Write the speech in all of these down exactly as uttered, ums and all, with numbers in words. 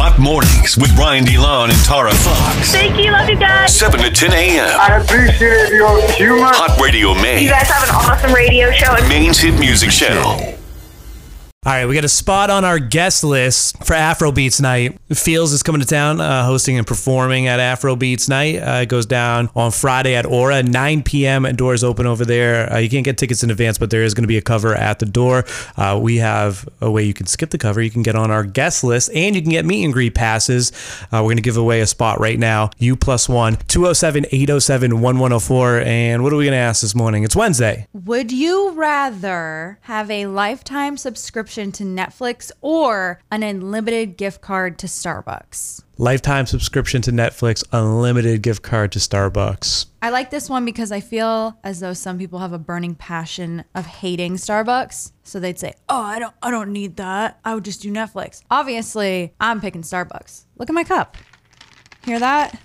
Hot Mornings with Ryan DeLone and Tara Fox. Thank you. Love you guys. seven to ten a.m. I appreciate your humor. Hot Radio Maine. You guys have an awesome radio show. Maine's hit music channel. All right, we got a spot on our guest list for Afro Beats Night. Feels is coming to town, uh, hosting and performing at Afro Beats Night. Uh, it goes down on Friday at Aura, nine p.m. Doors open over there. Uh, you can't get tickets in advance, but there is going to be a cover at the door. Uh, we have a way you can skip the cover. You can get on our guest list, and you can get meet and greet passes. Uh, we're going to give away a spot right now. You plus one, two oh seven, eight oh seven, one one oh four. And what are we going to ask this morning? It's Wednesday. Would you rather have a lifetime subscription to Netflix or an unlimited gift card to Starbucks? Lifetime subscription to Netflix, unlimited gift card to Starbucks. I like this one because I feel as though some people have a burning passion of hating Starbucks. So they'd say, oh, I don't I don't need that. I would just do Netflix. Obviously, I'm picking Starbucks. Look at my cup. Hear that?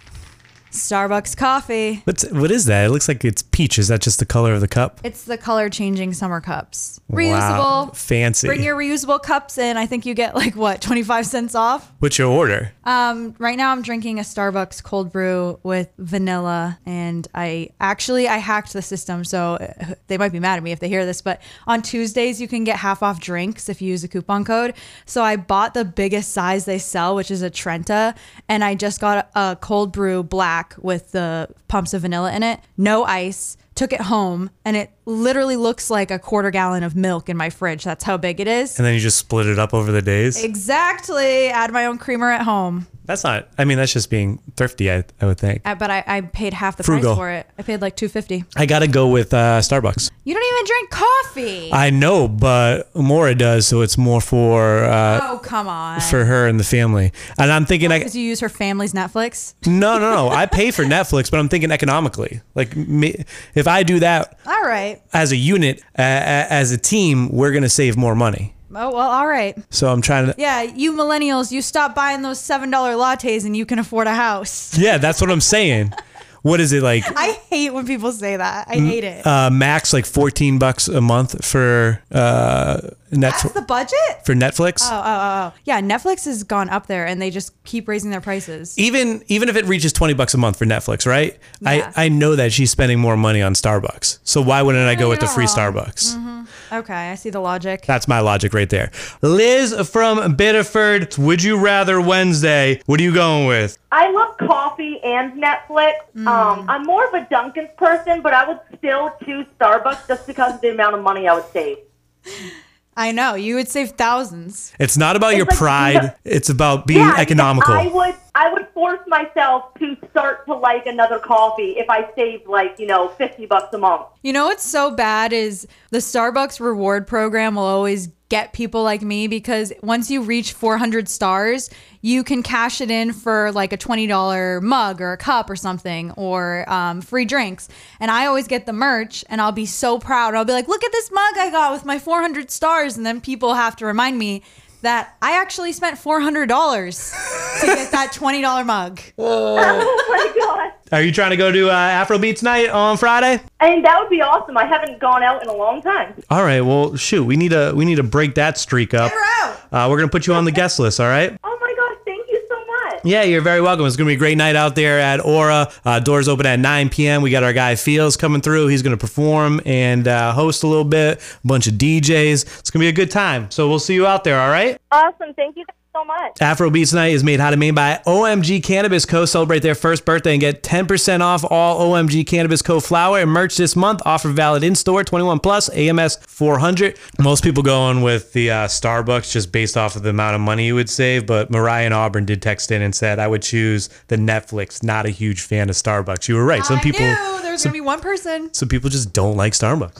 Starbucks coffee. What's, what is that? It looks like it's peach. Is that just the color of the cup? It's the color changing summer cups. Reusable. Wow, fancy. Bring your reusable cups in. I think you get like what, twenty-five cents off? What's your order? Um, right now I'm drinking a Starbucks cold brew with vanilla, and I actually, I hacked the system. So they might be mad at me if they hear this, but on Tuesdays you can get half off drinks if you use a coupon code. So I bought the biggest size they sell, which is a Trenta, and I just got a cold brew black with the pumps of vanilla in it, no ice, took it home, and it literally looks like a quarter gallon of milk in my fridge. That's how big it is. And then you just split it up over the days? Exactly. Add my own creamer at home. That's not, I mean, that's just being thrifty, I, I would think. Uh, but I, I paid half the Frugal. price for it. I paid like two fifty. I got to go with uh, Starbucks. You don't even drink coffee. I know, but Maura does, so it's more for... Uh, oh, come on. For her and the family. And I'm thinking... Oh, I, because you use her family's Netflix? No, no, no. I pay for Netflix, but I'm thinking economically. Like, me, if I do that... All right. As a unit, uh, as a team, we're going to save more money. Oh, well, all right. So I'm trying to... Yeah, you millennials, you stop buying those seven dollar lattes and you can afford a house. Yeah, that's what I'm saying. What is it like? I hate when people say that. I hate it. Uh, max like fourteen bucks a month for... Uh, That's the budget? For Netflix? Oh, oh, oh. Yeah, Netflix has gone up there and they just keep raising their prices. Even even if it reaches twenty bucks a month for Netflix, right? Yeah. I, I know that she's spending more money on Starbucks. So why wouldn't I go with the free Starbucks? Mm-hmm. Okay, I see the logic. That's my logic right there. Liz from Biddeford, would you rather Wednesday? What are you going with? I love coffee and Netflix. Mm. Um, I'm more of a Dunkin's person, but I would still choose Starbucks just because of the amount of money I would save. I know. You would save thousands. It's not about it's your like, pride. No. It's about being yeah, economical. I would I would force myself to start to like another coffee if I saved like, you know, fifty bucks a month. You know what's so bad is the Starbucks reward program will always get people like me, because once you reach four hundred stars, you can cash it in for like a twenty dollar mug or a cup or something, or um, free drinks. And I always get the merch and I'll be so proud. I'll be like, look at this mug I got with my four hundred stars. And then people have to remind me that I actually spent four hundred dollars to get that twenty dollar mug. Whoa. Oh my God. Are you trying to go to uh, Afro Beats Night on Friday? And that would be awesome. I haven't gone out in a long time. All right. Well, shoot. We need to we need to break that streak up. Get her out. Uh, we're going to put you on the guest list, all right? Oh, my gosh. Thank you so much. Yeah, you're very welcome. It's going to be a great night out there at Aura. Uh, doors open at nine p.m. We got our guy Feels coming through. He's going to perform and uh, host a little bit, a bunch of D Js. It's going to be a good time. So we'll see you out there, all right? Awesome. Thank you so much. Afro Beats Night is made Hot in Maine by O M G Cannabis Co. Celebrate their first birthday and get ten percent off all O M G Cannabis Co. flower and merch this month. Offer valid in-store, twenty-one plus, A M S four hundred. Most people going with the uh, Starbucks just based off of the amount of money you would save, but Mariah and Auburn did text in and said, I would choose the Netflix. Not a huge fan of Starbucks. You were right. Some I people, knew there was going to be one person. Some people just don't like Starbucks.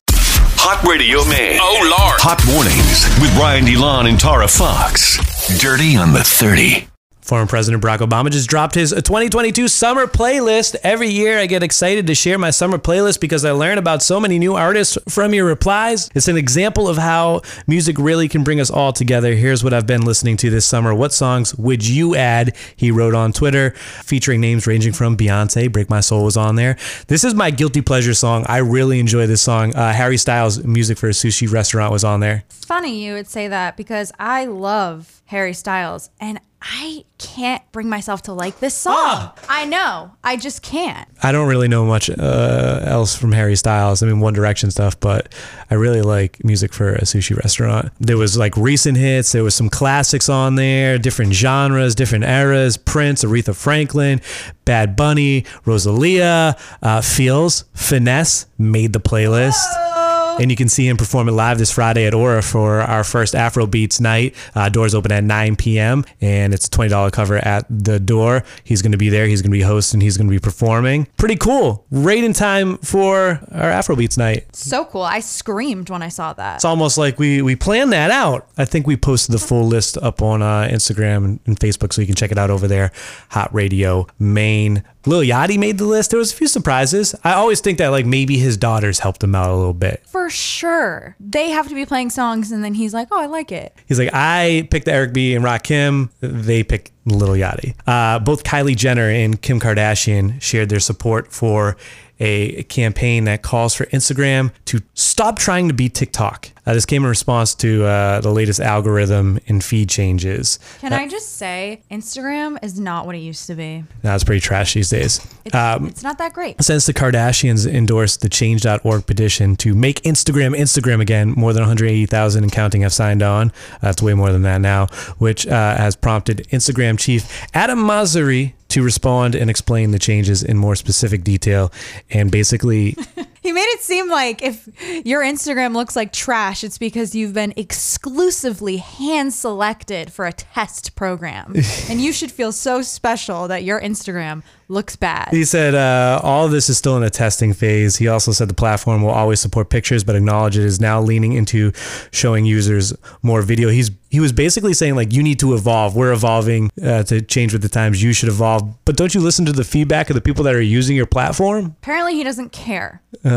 Hot Radio Maine. Oh, Lord. Hot Mornings with Ryan DeLone and Tara Fox. Dirty on the thirty. Former President Barack Obama just dropped his twenty twenty-two summer playlist. Every year I get excited to share my summer playlist because I learn about so many new artists from your replies. It's an example of how music really can bring us all together. Here's what I've been listening to this summer. What songs would you add? He wrote on Twitter, featuring names ranging from Beyonce, Break My Soul was on there. This is my guilty pleasure song. I really enjoy this song. Uh, Harry Styles, Music for a Sushi Restaurant was on there. Funny you would say that because I love Harry Styles, and I can't bring myself to like this song. Ah. I know. I just can't. I don't really know much uh, else from Harry Styles. I mean, One Direction stuff, but I really like Music for a Sushi Restaurant. There was like recent hits. There was some classics on there, different genres, different eras. Prince, Aretha Franklin, Bad Bunny, Rosalia, uh, Feels, Finesse made the playlist. Whoa. And you can see him performing live this Friday at Aura for our first Afro Beats Night. Uh, doors open at nine p m and it's a twenty dollar cover at the door. He's going to be there. He's going to be hosting. He's going to be performing. Pretty cool. Right in time for our Afro Beats Night. So cool. I screamed when I saw that. It's almost like we, we planned that out. I think we posted the full list up on uh, Instagram and, and Facebook, so you can check it out over there. Hot Radio Maine. Lil Yachty made the list. There was a few surprises. I always think that like maybe his daughters helped him out a little bit. For sure. They have to be playing songs and then he's like, oh, I like it. He's like, I picked the Eric B and Rakim. They picked Lil Yachty. Uh, both Kylie Jenner and Kim Kardashian shared their support for a campaign that calls for Instagram to stop trying to be TikTok. Uh, this came in response to uh, the latest algorithm and feed changes. Can that, I just say, Instagram is not what it used to be. No, it's pretty trash these days. It's, um, it's not that great. Since the Kardashians endorsed the change dot org petition to make Instagram Instagram again, more than one hundred eighty thousand and counting have signed on. Uh, that's way more than that now, which uh, has prompted Instagram chief Adam Mosseri to respond and explain the changes in more specific detail. And basically... He made it seem like if your Instagram looks like trash, it's because you've been exclusively hand-selected for a test program. And you should feel so special that your Instagram looks bad. He said uh, all of this is still in a testing phase. He also said the platform will always support pictures, but acknowledge it is now leaning into showing users more video. He's He was basically saying, like, you need to evolve. We're evolving uh, to change with the times. You should evolve. But don't you listen to the feedback of the people that are using your platform? Apparently, he doesn't care. No.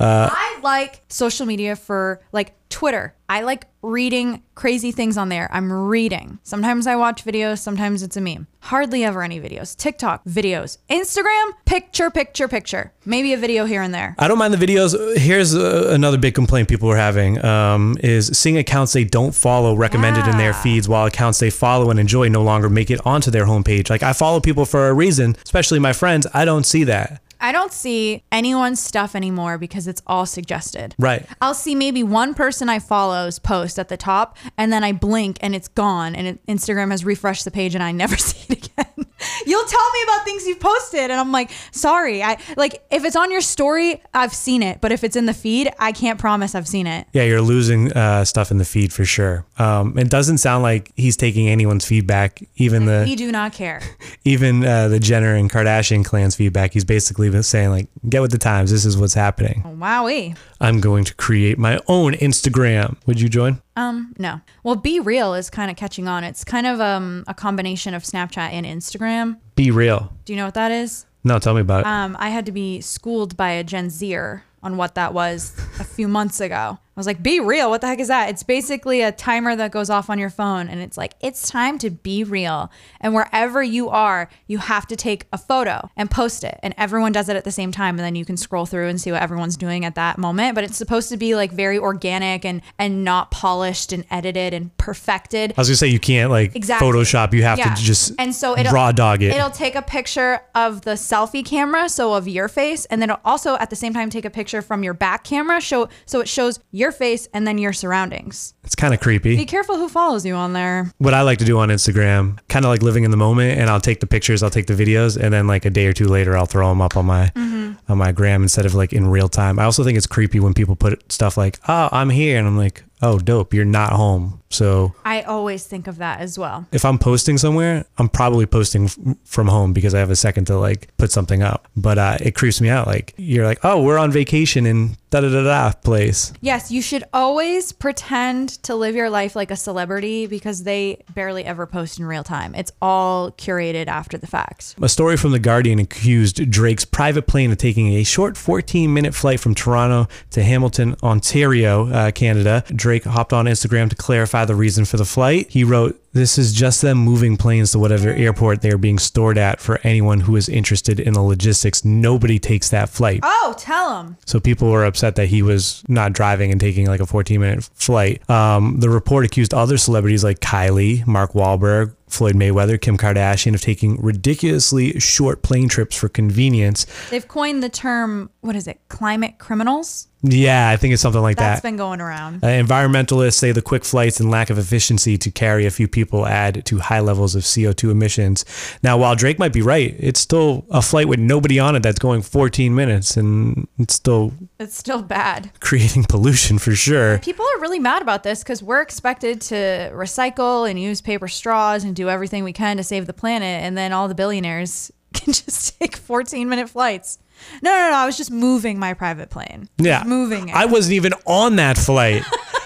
Uh, I like social media for, like, Twitter. I like reading crazy things on there. I'm reading. Sometimes I watch videos. Sometimes it's a meme. Hardly ever any videos. TikTok, videos. Instagram, picture, picture, picture. Maybe a video here and there. I don't mind the videos. Here's uh, another big complaint people were having um, is seeing accounts they don't follow recommended yeah. in their feeds, while accounts they follow and enjoy no longer make it onto their homepage. Like, I follow people for a reason, especially my friends. I don't see that. I don't see anyone's stuff anymore because it's all suggested. Right. I'll see maybe one person I follow's post at the top, and then I blink and it's gone, and it, Instagram has refreshed the page and I never see it again. You'll tell me about things you've posted and I'm like, sorry. I like if it's on your story, I've seen it, but if it's in the feed, I can't promise I've seen it. Yeah, you're losing uh, stuff in the feed for sure. Um, it doesn't sound like he's taking anyone's feedback, even like, the we do not care. Even uh, the Jenner and Kardashian clan's feedback. He's basically saying, like, get with the times. This is what's happening. Oh, wowee. I'm going to create my own Instagram. Would you join? Um, no. Well, Be Real is kind of catching on. It's kind of um, a combination of Snapchat and Instagram. Be Real. Do you know what that is? No, tell me about it. Um, I had to be schooled by a Gen Zer on what that was a few months ago. I was like, be real. What the heck is that? It's basically a timer that goes off on your phone. And it's like, it's time to be real. And wherever you are, you have to take a photo and post it. And everyone does it at the same time. And then you can scroll through and see what everyone's doing at that moment. But it's supposed to be like very organic and and not polished and edited and perfected. I was gonna say, you can't like exactly. Photoshop. You have yeah. to just and so raw dog it. It'll take a picture of the selfie camera, so of your face. And then it'll also at the same time take a picture from your back camera. Show, so it shows your face and then your surroundings. It's kind of creepy. Be careful who follows you on there. What I like to do on Instagram, kind of like living in the moment, and I'll take the pictures, I'll take the videos, and then like a day or two later, I'll throw them up on my mm-hmm. on my gram instead of like in real time. I also think it's creepy when people put stuff like, oh, I'm here, and I'm like, oh, dope, you're not home. So I always think of that as well. If I'm posting somewhere, I'm probably posting f from home because I have a second to like put something up. But uh, it creeps me out. Like you're like, oh, we're on vacation in da da da da place. Yes, you should always pretend to live your life like a celebrity because they barely ever post in real time. It's all curated after the fact. A story from The Guardian accused Drake's private plane of taking a short fourteen minute flight from Toronto to Hamilton, Ontario, uh, Canada. Drake hopped on Instagram to clarify clarify the reason for the flight. He wrote, "This is just them moving planes to whatever airport they are being stored at for anyone who is interested in the logistics. Nobody takes that flight." Oh, tell him. So people were upset that he was not driving and taking like a fourteen minute flight. Um, the report accused other celebrities like Kylie, Mark Wahlberg, Floyd Mayweather, Kim Kardashian of taking ridiculously short plane trips for convenience. They've coined the term, what is it, climate criminals? Yeah, I think it's something like that. That's been going around. Uh, environmentalists say the quick flights and lack of efficiency to carry a few people add to high levels of C O two emissions. Now, while Drake might be right, it's still a flight with nobody on it that's going fourteen minutes, and it's still... It's still bad. Creating pollution for sure. People are really mad about this because we're expected to recycle and use paper straws and do everything we can to save the planet, and then all the billionaires can just take fourteen minute flights. No, no, no, I was just moving my private plane. Yeah. Moving it. I wasn't even on that flight.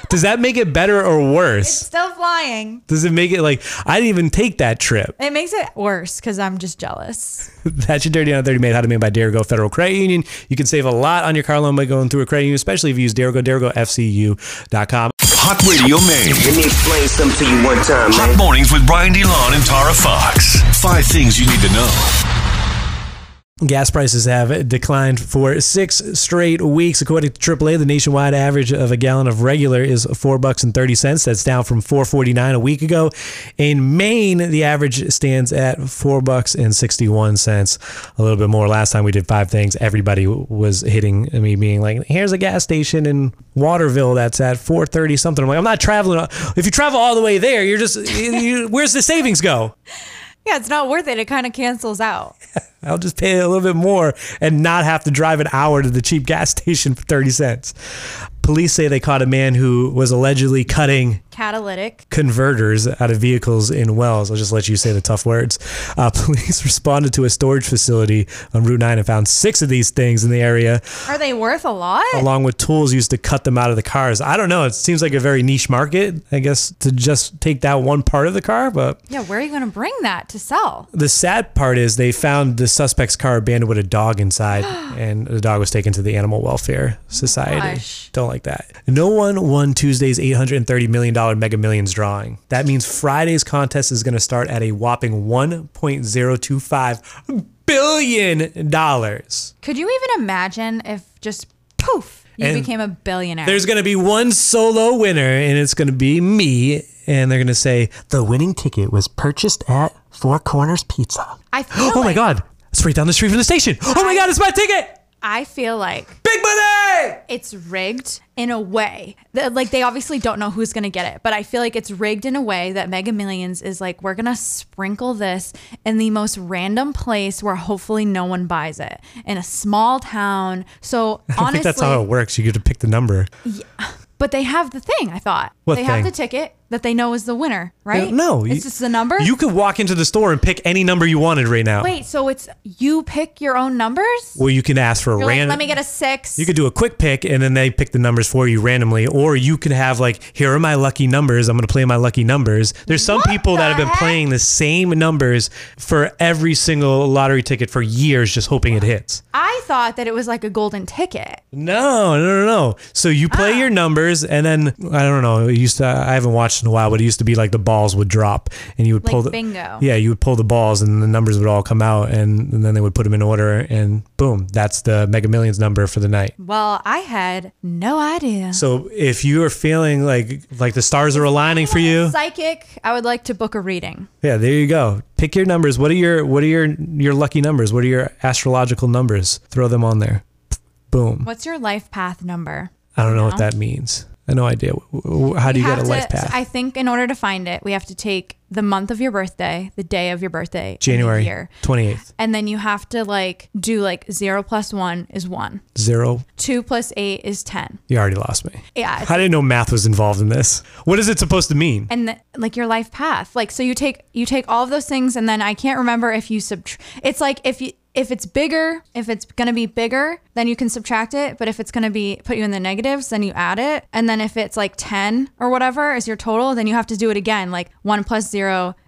Does that make it better or worse? It's still flying. Does it make it like, I didn't even take that trip? It makes it worse because I'm just jealous. That's your Dirty on thirty made, how to made by Derigo Federal Credit Union. You can save a lot on your car loan by going through a credit union, especially if you use Derigo, Derigo F C U dot com. Hot Radio Maine. Let me explain something to you one time, Hot man. Mornings with Ryan DeLone and Tara Fox. Five things you need to know. Gas prices have declined for six straight weeks. According to triple A, the nationwide average of a gallon of regular is four bucks and thirty cents. That's down from four forty-nine a week ago. In Maine, the average stands at four bucks and sixty-one cents. A little bit more. Last time we did five things, everybody was hitting me being like, here's a gas station in Waterville that's at four thirty something. I'm like, I'm not traveling. If you travel all the way there, you're just, you, where's the savings go? Yeah, it's not worth it. It kind of cancels out. I'll just pay a little bit more and not have to drive an hour to the cheap gas station for thirty cents. Police say they caught a man who was allegedly cutting catalytic converters out of vehicles in Wells. I'll just let you say the tough words. Uh, police responded to a storage facility on Route nine and found six of these things in the area. Are they worth a lot? Along with tools used to cut them out of the cars. I don't know. It seems like a very niche market, I guess, to just take that one part of the car. But yeah, where are you going to bring that to sell? The sad part is they found the suspect's car abandoned with a dog inside, and the dog was taken to the Animal Welfare Society. Gosh. Don't like that. No one won Tuesday's eight hundred thirty million dollars Mega Millions drawing. That means Friday's contest is going to start at a whopping one point zero two five billion dollars. Could you even imagine if just poof, you and became a billionaire? There's going to be one solo winner, and it's going to be me. And they're going to say, the winning ticket was purchased at Four Corners Pizza. I feel oh like my God. It's right down the street from the station. I, oh my God, it's my ticket. I feel like big money. It's rigged in a way that, like, they obviously don't know who's going to get it, but I feel like it's rigged in a way that Mega Millions is like, we're going to sprinkle this in the most random place where hopefully no one buys it, in a small town. So honestly, I think that's how it works. You get to pick the number. Yeah. But they have the thing, I thought. What they thing? Have the ticket that they know is the winner, right? No. It's just the number? You could walk into the store and pick any number you wanted right now. Wait, so it's you pick your own numbers? Well, you can ask for a random. Like, let me get a six. You could do a quick pick, and then they pick the numbers for you randomly. Or you could have like, here are my lucky numbers. I'm going to play my lucky numbers. There's some what people the that have been heck? Playing the same numbers for every single lottery ticket for years, just hoping it hits. I thought that it was like a golden ticket. No, no, no, no. So you play ah. your numbers. And then, I don't know, it used to, I haven't watched in a while, but it used to be like the balls would drop and you would like pull the bingo. Yeah, you would pull the balls and the numbers would all come out, and, and then they would put them in order, and boom, that's the Mega Millions number for the night. Well, I had no idea. So if you are feeling like like the stars are aligning for you. Psychic, I would like to book a reading. Yeah, there you go. Pick your numbers. What are your what are your your lucky numbers? What are your astrological numbers? Throw them on there. Boom. What's your life path number? I don't know no. what that means. I have no idea. How do you, you get a life to, path? I think in order to find it, we have to take the month of your birthday, the day of your birthday, January twenty-eighth. And then you have to like do like zero plus one is one. Zero. Two plus eight is ten. You already lost me. Yeah. I didn't know math was involved in this. What is it supposed to mean? And the, like your life path. Like, so you take, you take all of those things, and then I can't remember if you subtract. It's like if you, If it's bigger, if it's going to be bigger, then you can subtract it. But if it's going to be put you in the negatives, then you add it. And then if it's like ten or whatever is your total, then you have to do it again. Like one plus zero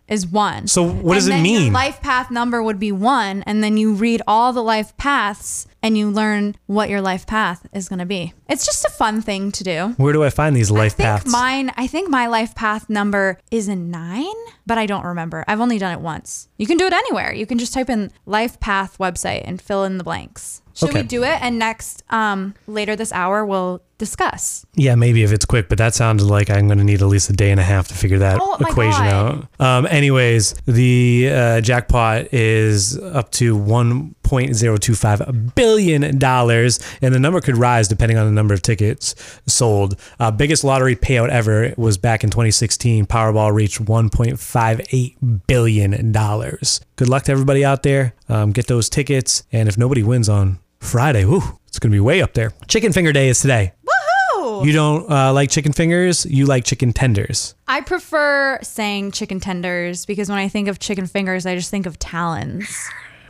is one. So what does it mean? Life path number would be one, and then you read all the life paths and you learn what your life path is going to be. It's just a fun thing to do. Where do I find these life I think paths? Mine, I think my life path number is a nine, but I don't remember. I've only done it once. You can do it anywhere. You can just type in life path website and fill in the blanks. Should okay. we do it? And next, um, later this hour, we'll discuss. Yeah, maybe if it's quick, but that sounded like I'm going to need at least a day and a half to figure that oh, equation out. Um, anyways, the uh, jackpot is up to one point zero two five billion dollars, and the number could rise depending on the number of tickets sold. Uh, biggest lottery payout ever was back in twenty sixteen. Powerball reached one point five eight billion dollars. Good luck to everybody out there. Um, get those tickets, and if nobody wins on Friday, woo, it's going to be way up there. Chicken Finger Day is today. Woohoo! You don't uh, like chicken fingers, you like chicken tenders. I prefer saying chicken tenders because when I think of chicken fingers, I just think of talons.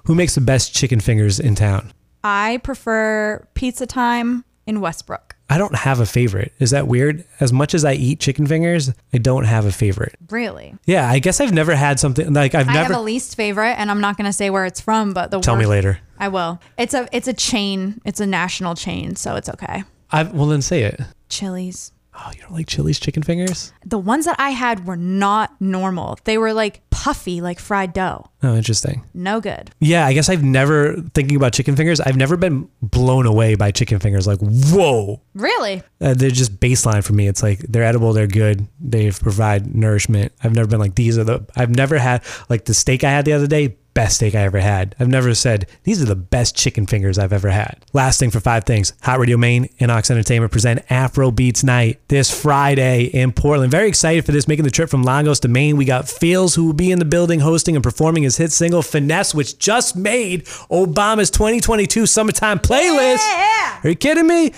Who makes the best chicken fingers in town? I prefer Pizza Time in Westbrook. I don't have a favorite. Is that weird? As much as I eat chicken fingers, I don't have a favorite. Really? Yeah, I guess I've never had something like I've I never. I have a least favorite, and I'm not going to say where it's from, but the tell worst, me later. I will. It's a it's a chain. It's a national chain, so it's okay. I well then say it. Chili's. Oh, you don't like Chili's chicken fingers? The ones that I had were not normal. They were like puffy, like fried dough. Oh, interesting. No good. Yeah, I guess I've never, thinking about chicken fingers, I've never been blown away by chicken fingers. Like, whoa. Really? Uh, they're just baseline for me. It's like, they're edible, they're good, they provide nourishment. I've never been like, these are the, I've never had, like the steak I had the other day, best steak I ever had. I've never said, these are the best chicken fingers I've ever had. Last thing for five things. Hot Radio Maine and Ox Entertainment present Afro Beats Night this Friday in Portland. Very excited for this, making the trip from Lagos to Maine. We got Feels, who will be in the building hosting and performing his hit single Finesse, which just made Obama's twenty twenty-two summertime playlist. Yeah. Are you kidding me?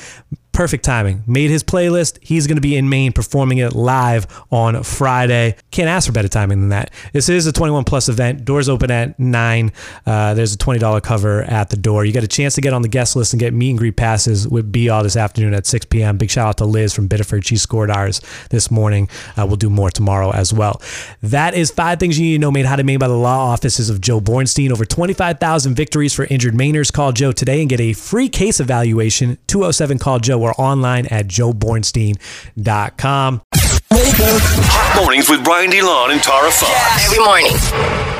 Perfect timing. Made his playlist. He's going to be in Maine performing it live on Friday. Can't ask for better timing than that. This is a twenty-one plus event. Doors open at nine. Uh, there's a twenty dollar cover at the door. You got a chance to get on the guest list and get meet and greet passes with Be All this afternoon at six p m Big shout out to Liz from Biddeford. She scored ours this morning. Uh, we'll do more tomorrow as well. That is five things you need to know made how to Maine by the law offices of Joe Bornstein. Over twenty-five thousand victories for injured Mainers. Call Joe today and get a free case evaluation. two oh seven call Joe. Or online at joe bornstein dot com. Hot Mornings with Ryan DeLone and Tara Fox. Yeah, every morning.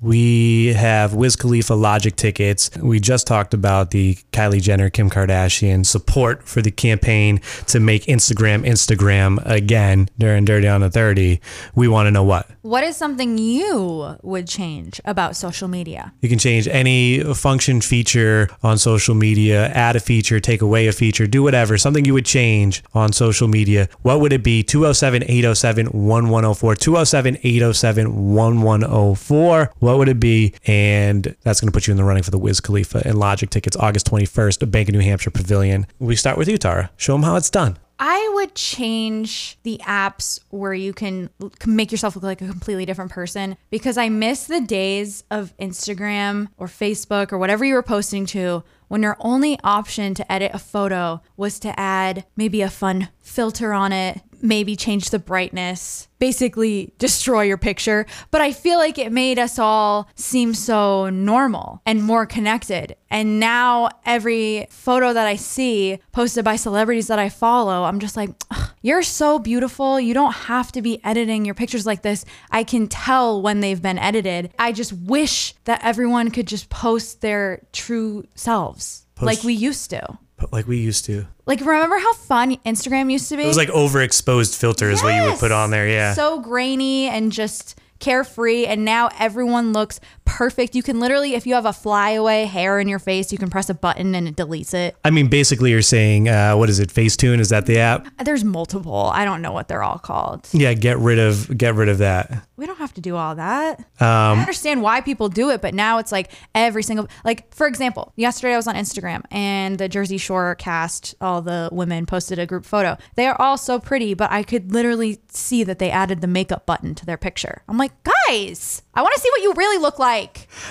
We have Wiz Khalifa Logic tickets. We just talked about the Kylie Jenner, Kim Kardashian support for the campaign to make Instagram Instagram again during Dirty on the thirty. We want to know what? What is something you would change about social media? You can change any function feature on social media, add a feature, take away a feature, do whatever. Something you would change on social media. What would it be? two oh seven, eight oh seven, eleven oh four. two oh seven, eight oh seven, eleven oh four. What What would it be? And that's going to put you in the running for the Wiz Khalifa and Logic tickets, August twenty-first, Bank of New Hampshire Pavilion. We start with you, Tara. Show them how it's done. I would change the apps where you can make yourself look like a completely different person, because I miss the days of Instagram or Facebook or whatever you were posting to when your only option to edit a photo was to add maybe a fun filter on it, maybe change the brightness, basically destroy your picture. But I feel like it made us all seem so normal and more connected. And now every photo that I see posted by celebrities that I follow, I'm just like, you're so beautiful. You don't have to be editing your pictures like this. I can tell when they've been edited. I just wish that everyone could just post their true selves post- like we used to. Like we used to. Like, remember how fun Instagram used to be? It was like overexposed filters, yes. What you would put on there, yeah. So grainy and just carefree, and now everyone looks perfect. You can literally, if you have a flyaway hair in your face, you can press a button and it deletes it. I mean, basically you're saying, uh, what is it, Facetune? Is that the app? There's multiple. I don't know what they're all called. Yeah, get rid of get rid of that. We don't have to do all that. Um, I understand why people do it, but now it's like every single, like for example, yesterday I was on Instagram and the Jersey Shore cast, all the women posted a group photo. They are all so pretty, but I could literally see that they added the makeup button to their picture. I'm like, guys, I want to see what you really look like.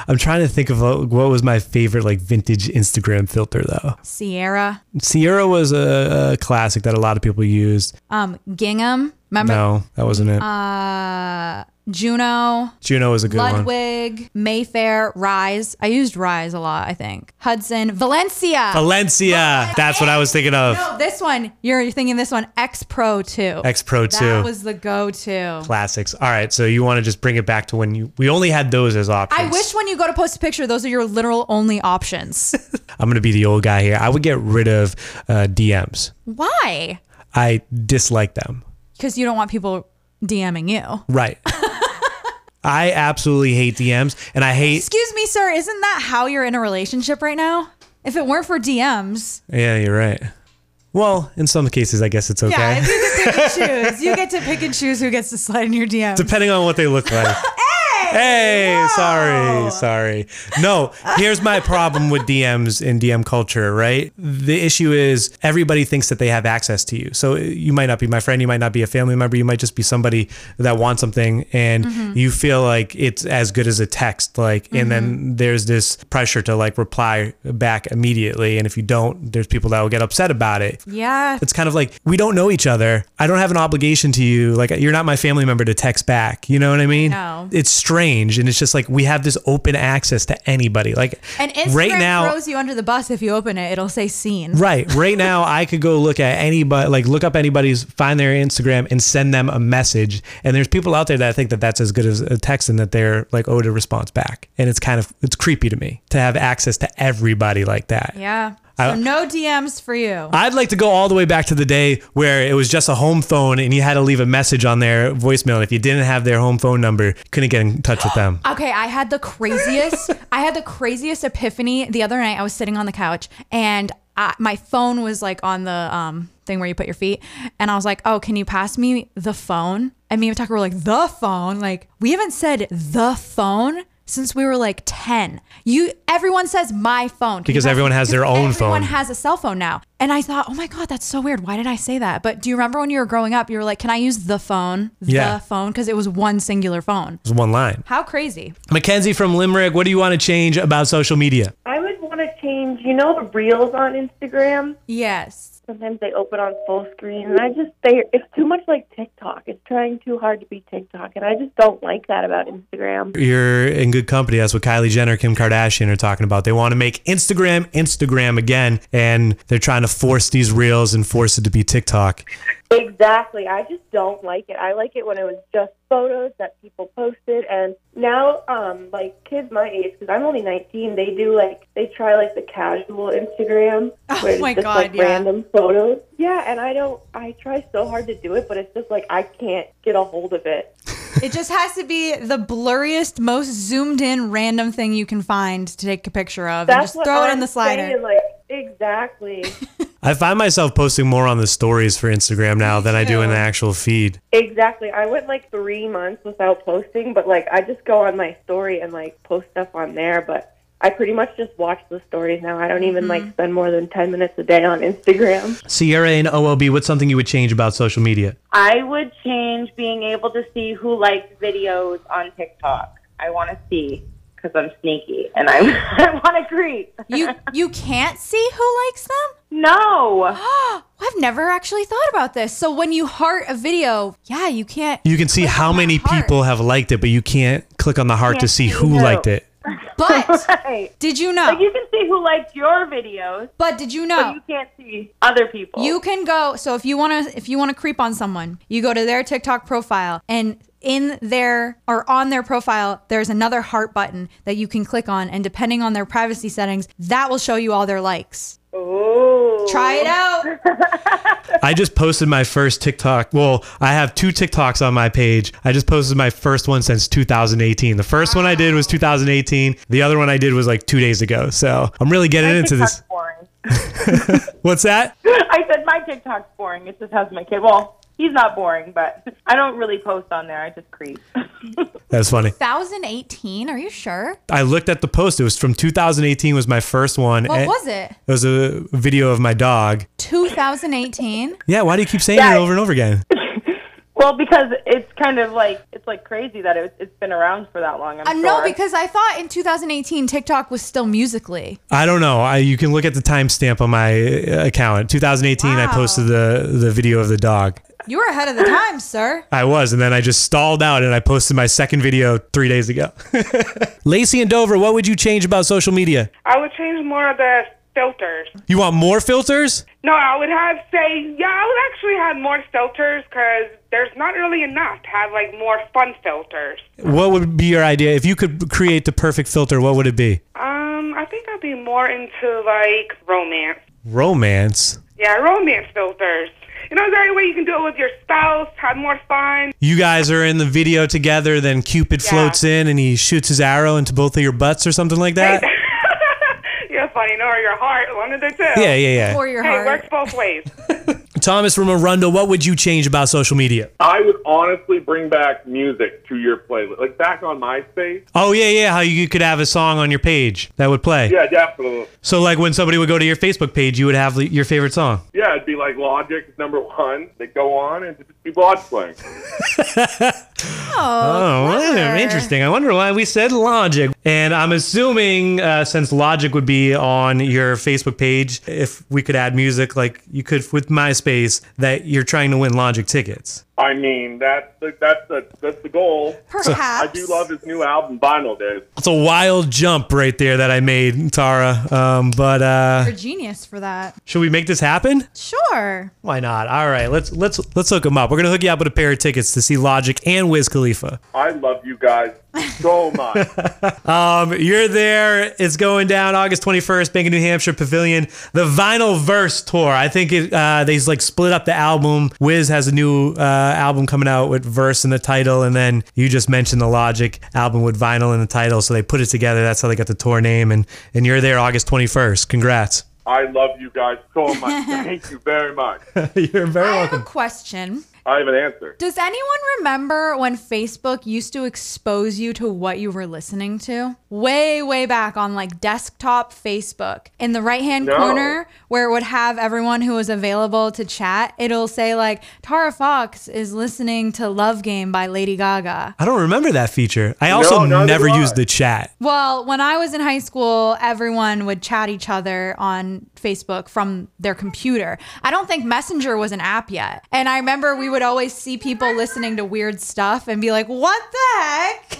I'm trying to think of what, what was my favorite like vintage Instagram filter though. Sierra. Sierra was a, a classic that a lot of people used. Um, Gingham. Remember? No, that wasn't it. Uh, Juno. Juno is a good Ludwig, one. Ludwig, Mayfair, Rise. I used Rise a lot, I think. Hudson, Valencia. Valencia. Valencia. That's what I was thinking of. No, this one. You're, you're thinking this one. X Pro two. X Pro two. That was the go-to. Classics. All right, so you want to just bring it back to when you... We only had those as options. I wish when you go to post a picture, those are your literal only options. I'm going to be the old guy here. I would get rid of uh, D Ms. Why? I dislike them. Because you don't want people DMing you. Right. I absolutely hate D Ms, and I hate... Excuse me, sir, isn't that how you're in a relationship right now? If it weren't for D Ms... Yeah, you're right. Well, in some cases, I guess it's okay. Yeah, if you get to pick and choose. You get to pick and choose who gets to slide in your D Ms. Depending on what they look like. Hey, Whoa. sorry, sorry. No, here's my problem with D Ms in D M culture, right? The issue is everybody thinks that they have access to you. So you might not be my friend, you might not be a family member, you might just be somebody that wants something and mm-hmm. you feel like it's as good as a text. Like, mm-hmm. and then there's this pressure to like reply back immediately. And if you don't, there's people that will get upset about it. Yeah. It's kind of like, we don't know each other. I don't have an obligation to you. Like, you're not my family member to text back. You know what I mean? No. It's strange. And it's just like we have this open access to anybody. Like, and Instagram right now, throws you under the bus if you open it. It'll say seen. Right. Right now, I could go look at anybody, like look up anybody's, find their Instagram, and send them a message. And there's people out there that think that that's as good as a text and that they're like owed a response back. And it's kind of it's creepy to me to have access to everybody like that. Yeah. So no D Ms for you. I'd like to go all the way back to the day where it was just a home phone and you had to leave a message on their voicemail. And if you didn't have their home phone number, you couldn't get in touch with them. Okay, I had the craziest, I had the craziest epiphany the other night. I was sitting on the couch and I, my phone was like on the um, thing where you put your feet. And I was like, oh, can you pass me the phone? And me and Tucker were like, the phone? Like, we haven't said the phone since we were like ten. You, everyone says my phone. Because everyone has their own phone. Everyone has a cell phone now. And I thought, oh my God, that's so weird. Why did I say that? But do you remember when you were growing up, you were like, can I use the phone? The yeah. phone? Because it was one singular phone. It was one line. How crazy. Mackenzie from Limerick, what do you want to change about social media? I would want to change, you know, the reels on Instagram? Yes. Sometimes they open on full screen. And I just, they, it's too much like TikTok. It's trying too hard to be TikTok. And I just don't like that about Instagram. You're in good company. That's what Kylie Jenner, Kim Kardashian are talking about. They want to make Instagram, Instagram again. And they're trying to force these reels and force it to be TikTok. Exactly. I just don't like it. I like it when it was just photos that people posted. And now, um, like kids my age, because I'm only nineteen, they do like, they try like the casual Instagram. Oh my God, like, yeah. Random photos. Yeah. And I don't, I try so hard to do it, but it's just like, I can't get a hold of it. It just has to be the blurriest, most zoomed in random thing you can find to take a picture of. That's and just what throw I'm it in the slider. Saying, like, exactly. I find myself posting more on the stories for Instagram now than I do in the actual feed. Exactly. I went like three months without posting, but like I just go on my story and like post stuff on there. But I pretty much just watch the stories now. I don't even mm-hmm. like spend more than ten minutes a day on Instagram. Sierra and O L B, what's something you would change about social media? I would change being able to see who likes videos on TikTok. I want to see. Because I'm sneaky and I, I want to greet. You you can't see who likes them? No. I've never actually thought about this. So when you heart a video, yeah, you can't. You can see how many people have liked it, but you can't click on the heart to see who liked it. But right. Did you know? Like you can see who liked your videos. But did you know? But you can't see other people. You can go. So if you want to, if you want to creep on someone, you go to their TikTok profile and in their or on their profile, there's another heart button that you can click on. And depending on their privacy settings, that will show you all their likes. Ooh. Try it out. I just posted my first TikTok. Well, I have two TikToks on my page. I just posted my first one since two thousand eighteen. The first wow. one I did was two thousand eighteen. The other one I did was like two days ago. So I'm really getting my into TikTok's this. Boring. What's that? I said my TikTok's boring. It just has my kid. Well, he's not boring, but I don't really post on there. I just creep. That's funny. two thousand eighteen? Are you sure? I looked at the post. It was from two thousand eighteen was my first one. What and was it? It was a video of my dog. two thousand eighteen? Yeah. Why do you keep saying yeah, it over and over again? Well, because it's kind of like, it's like crazy that it, it's been around for that long. I'm uh, sure. No, because I thought in two thousand eighteen, TikTok was still Musical.ly. I don't know. I, you can look at the timestamp on my account. two thousand eighteen, wow. I posted the, the video of the dog. You were ahead of the time, sir. I was, and then I just stalled out, and I posted my second video three days ago. Lacey and Dover, what would you change about social media? I would change more of the filters. You want more filters? No, I would have say, yeah, I would actually have more filters because there's not really enough to have like more fun filters. What would be your idea? If you could create the perfect filter, what would it be? Um, I think I'd be more into like romance. Romance? Yeah, romance filters. You know, is there any way you can do it with your spouse, have more fun? You guys are in the video together, then Cupid yeah. floats in and he shoots his arrow into both of your butts or something like that? Hey, you're funny, or your heart, one of the two. Yeah, yeah, yeah. Or your hey, heart. It works both ways. Thomas from Arundel, what would you change about social media? I would honestly bring back music to your playlist, like back on MySpace. Oh, yeah, yeah, how you could have a song on your page that would play. Yeah, definitely. So like when somebody would go to your Facebook page, you would have your favorite song. Yeah, it'd be like Logic, number one. They'd go on and just be Logic playing. Oh, oh interesting. I wonder why we said Logic. And I'm assuming uh, since Logic would be on your Facebook page, if we could add music like you could with MySpace, that you're trying to win Logic tickets. I mean, that's the, that's the, that's the goal. Perhaps. I do love his new album, Vinyl Days. It's a wild jump right there that I made, Tara. Um, but uh, you're genius for that. Should we make this happen? Sure. Why not? All right, let's let's let's hook him up. We're gonna hook you up with a pair of tickets to see Logic and Wiz Khalifa. I love you guys so much. um, you're there. It's going down August twenty-first, Bank of New Hampshire Pavilion. The Vinyl Verse Tour. I think it, uh, they like split up the album. Wiz has a new uh, album coming out with Verse in the title, and then you just mentioned the Logic album with Vinyl in the title, so they put it together. That's how they got the tour name, and, and you're there August twenty-first. Congrats. I love you guys so much. Thank you very much. You're very I welcome. I have a question. I have an answer. Does anyone remember when Facebook used to expose you to what you were listening to? Way, way back on like desktop Facebook. In the right-hand no. corner where it would have everyone who was available to chat, it'll say like, Tara Fox is listening to Love Game by Lady Gaga. I don't remember that feature. I also no, never used the chat. Well, when I was in high school, everyone would chat each other on Facebook from their computer. I don't think Messenger was an app yet. And I remember we would always see people listening to weird stuff and be like, what the heck?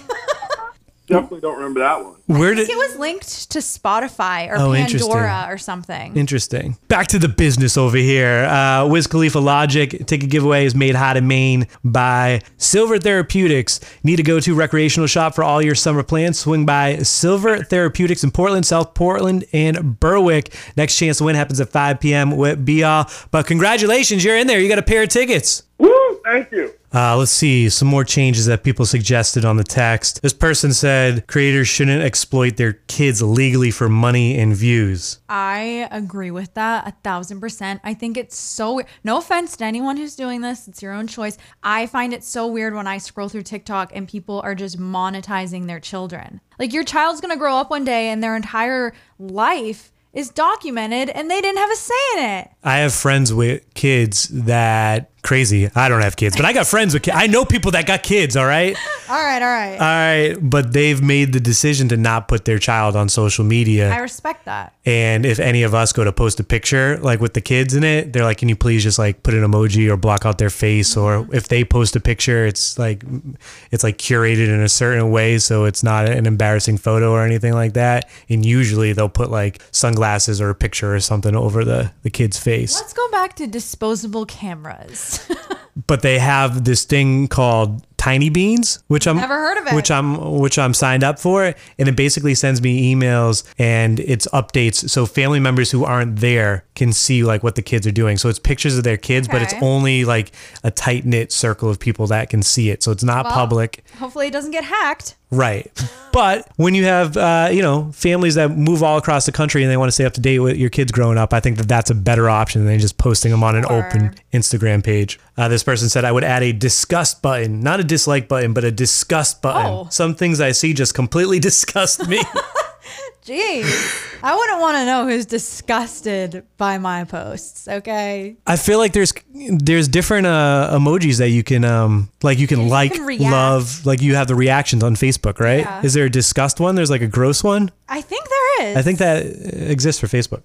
Definitely don't remember that one. Where did it was linked to Spotify or oh, Pandora or something. Interesting. Back to the business over here. Uh, Wiz Khalifa Logic ticket giveaway is made hot in Maine by Silver Therapeutics. Need a go-to recreational shop for all your summer plans? Swing by Silver Therapeutics in Portland, South Portland, and Berwick. Next chance to win happens at five p m with Be All. But congratulations, you're in there. You got a pair of tickets. Woo! Thank you. Uh, let's see some more changes that people suggested on the text. This person said creators shouldn't exploit their kids legally for money and views. I agree with that a thousand percent. I think it's so weird. No offense to anyone who's doing this. It's your own choice. I find it so weird when I scroll through TikTok and people are just monetizing their children. Like your child's going to grow up one day and their entire life is documented and they didn't have a say in it. I have friends with kids that crazy. I don't have kids, but I got friends with kids. I know people that got kids, all right? All right, all right. All right, but they've made the decision to not put their child on social media. I respect that. And if any of us go to post a picture like with the kids in it, they're like, can you please just like put an emoji or block out their face? Mm-hmm. Or if they post a picture, it's like it's like curated in a certain way so it's not an embarrassing photo or anything like that. And usually they'll put like sunglasses or a picture or something over the, the kid's face. Let's go back to disposable cameras. But they have this thing called Tiny Beans, which I'm never heard of it. Which I'm which I'm signed up for, and it basically sends me emails and it's updates so family members who aren't there can see like what the kids are doing. So it's pictures of their kids, okay. But it's only like a tight knit circle of people that can see it. So it's not well, public. Hopefully it doesn't get hacked. Right. But when you have, uh, you know, families that move all across the country and they want to stay up to date with your kids growing up, I think that that's a better option than just posting them on an sure. open Instagram page. Uh, this person said, I would add a disgust button, not a dislike button, but a disgust button. Oh. Some things I see just completely disgust me. Jeez, I wouldn't want to know who's disgusted by my posts, okay? I feel like there's there's different uh, emojis that you can, um, like you can you like, can love, like you have the reactions on Facebook, right? Yeah. Is there a disgust one? There's like a gross one? I think there is. I think that exists for Facebook.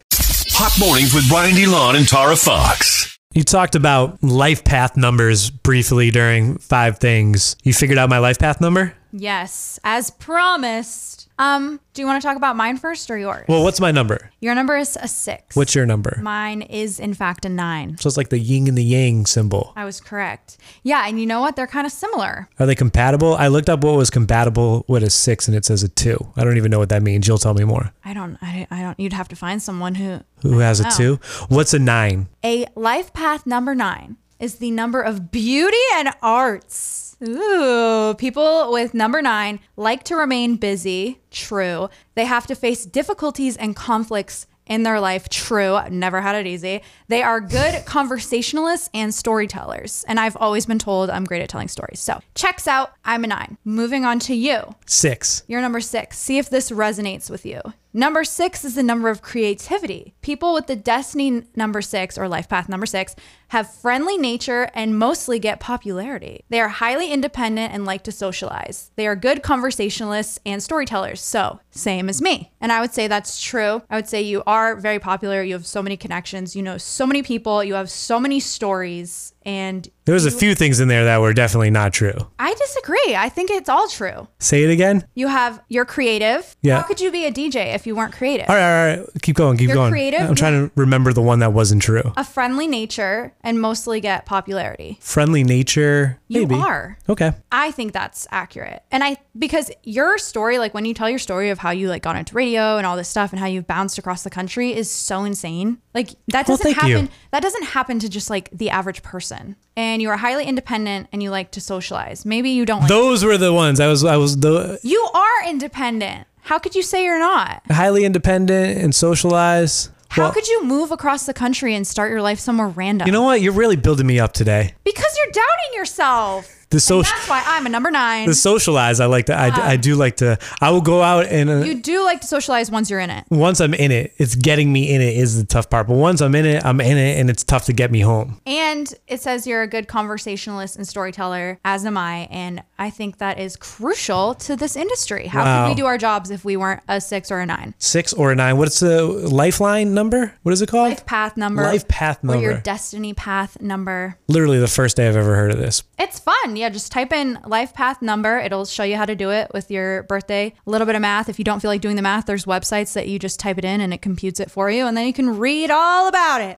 Hot Mornings with Ryan DeLone and Tara Fox. You talked about life path numbers briefly during Five Things. You figured out my life path number? Yes, as promised. Um, do you want to talk about mine first or yours? Well, what's my number? Your number is a six. What's your number? Mine is, in fact, a nine. So it's like the yin and the yang symbol. I was correct. Yeah, and you know what? They're kind of similar. Are they compatible? I looked up what was compatible with a six, and it says a two. I don't even know what that means. You'll tell me more. I don't. I, I don't. You'd have to find someone who... Who has a two? What's a nine? A life path number nine is the number of beauty and arts. Ooh, people with number nine like to remain busy. True. They have to face difficulties and conflicts in their life. True. Never had it easy. They are good conversationalists and storytellers. And I've always been told I'm great at telling stories. So checks out. I'm a nine. Moving on to you. Six. You're number six. See if this resonates with you. Number six is the number of creativity. People with the destiny number six or life path number six have friendly nature and mostly get popularity. They are highly independent and like to socialize. They are good conversationalists and storytellers. So same as me. And I would say that's true. I would say you are very popular. You have so many connections. You know so many people. You have so many stories. And there was you, a few things in there that were definitely not true. I disagree. I think it's all true. Say it again. You have, you're creative. Yeah. How could you be a D J if you weren't creative? All right, all right. Keep going, keep you're going. Creative. I'm trying to remember the one that wasn't true. A friendly nature and mostly get popularity. Friendly nature. You maybe. Are. Okay. I think that's accurate. And I, because your story, like when you tell your story of how you like got into radio and all this stuff and how you bounced across the country is so insane. Like that doesn't well, happen. You. That doesn't happen to just like the average person. And you are highly independent and you like to socialize. Maybe you don't like those to. Were the ones I was I was the you are independent. How could you say you're not? Highly independent and socialize. How well, could you move across the country and start your life somewhere random? You know what? You're really building me up today. Because you're doubting yourself. The social, and that's why I'm a number nine. The socialize, I like to, I, um, I do like to, I will go out and... Uh, you do like to socialize once you're in it. Once I'm in it, it's getting me in it is the tough part. But once I'm in it, I'm in it and it's tough to get me home. And it says you're a good conversationalist and storyteller, as am I. And I think that is crucial to this industry. How wow. could we do our jobs if we weren't a six or a nine? Six or a nine. What's the lifeline number? What is it called? Life path number. Life path number. Or your destiny path number. Literally the first day I've ever heard of this. It's fun. Yeah, just type in life path number. It'll show you how to do it with your birthday. A little bit of math. If you don't feel like doing the math, there's websites that you just type it in and it computes it for you. And then you can read all about it.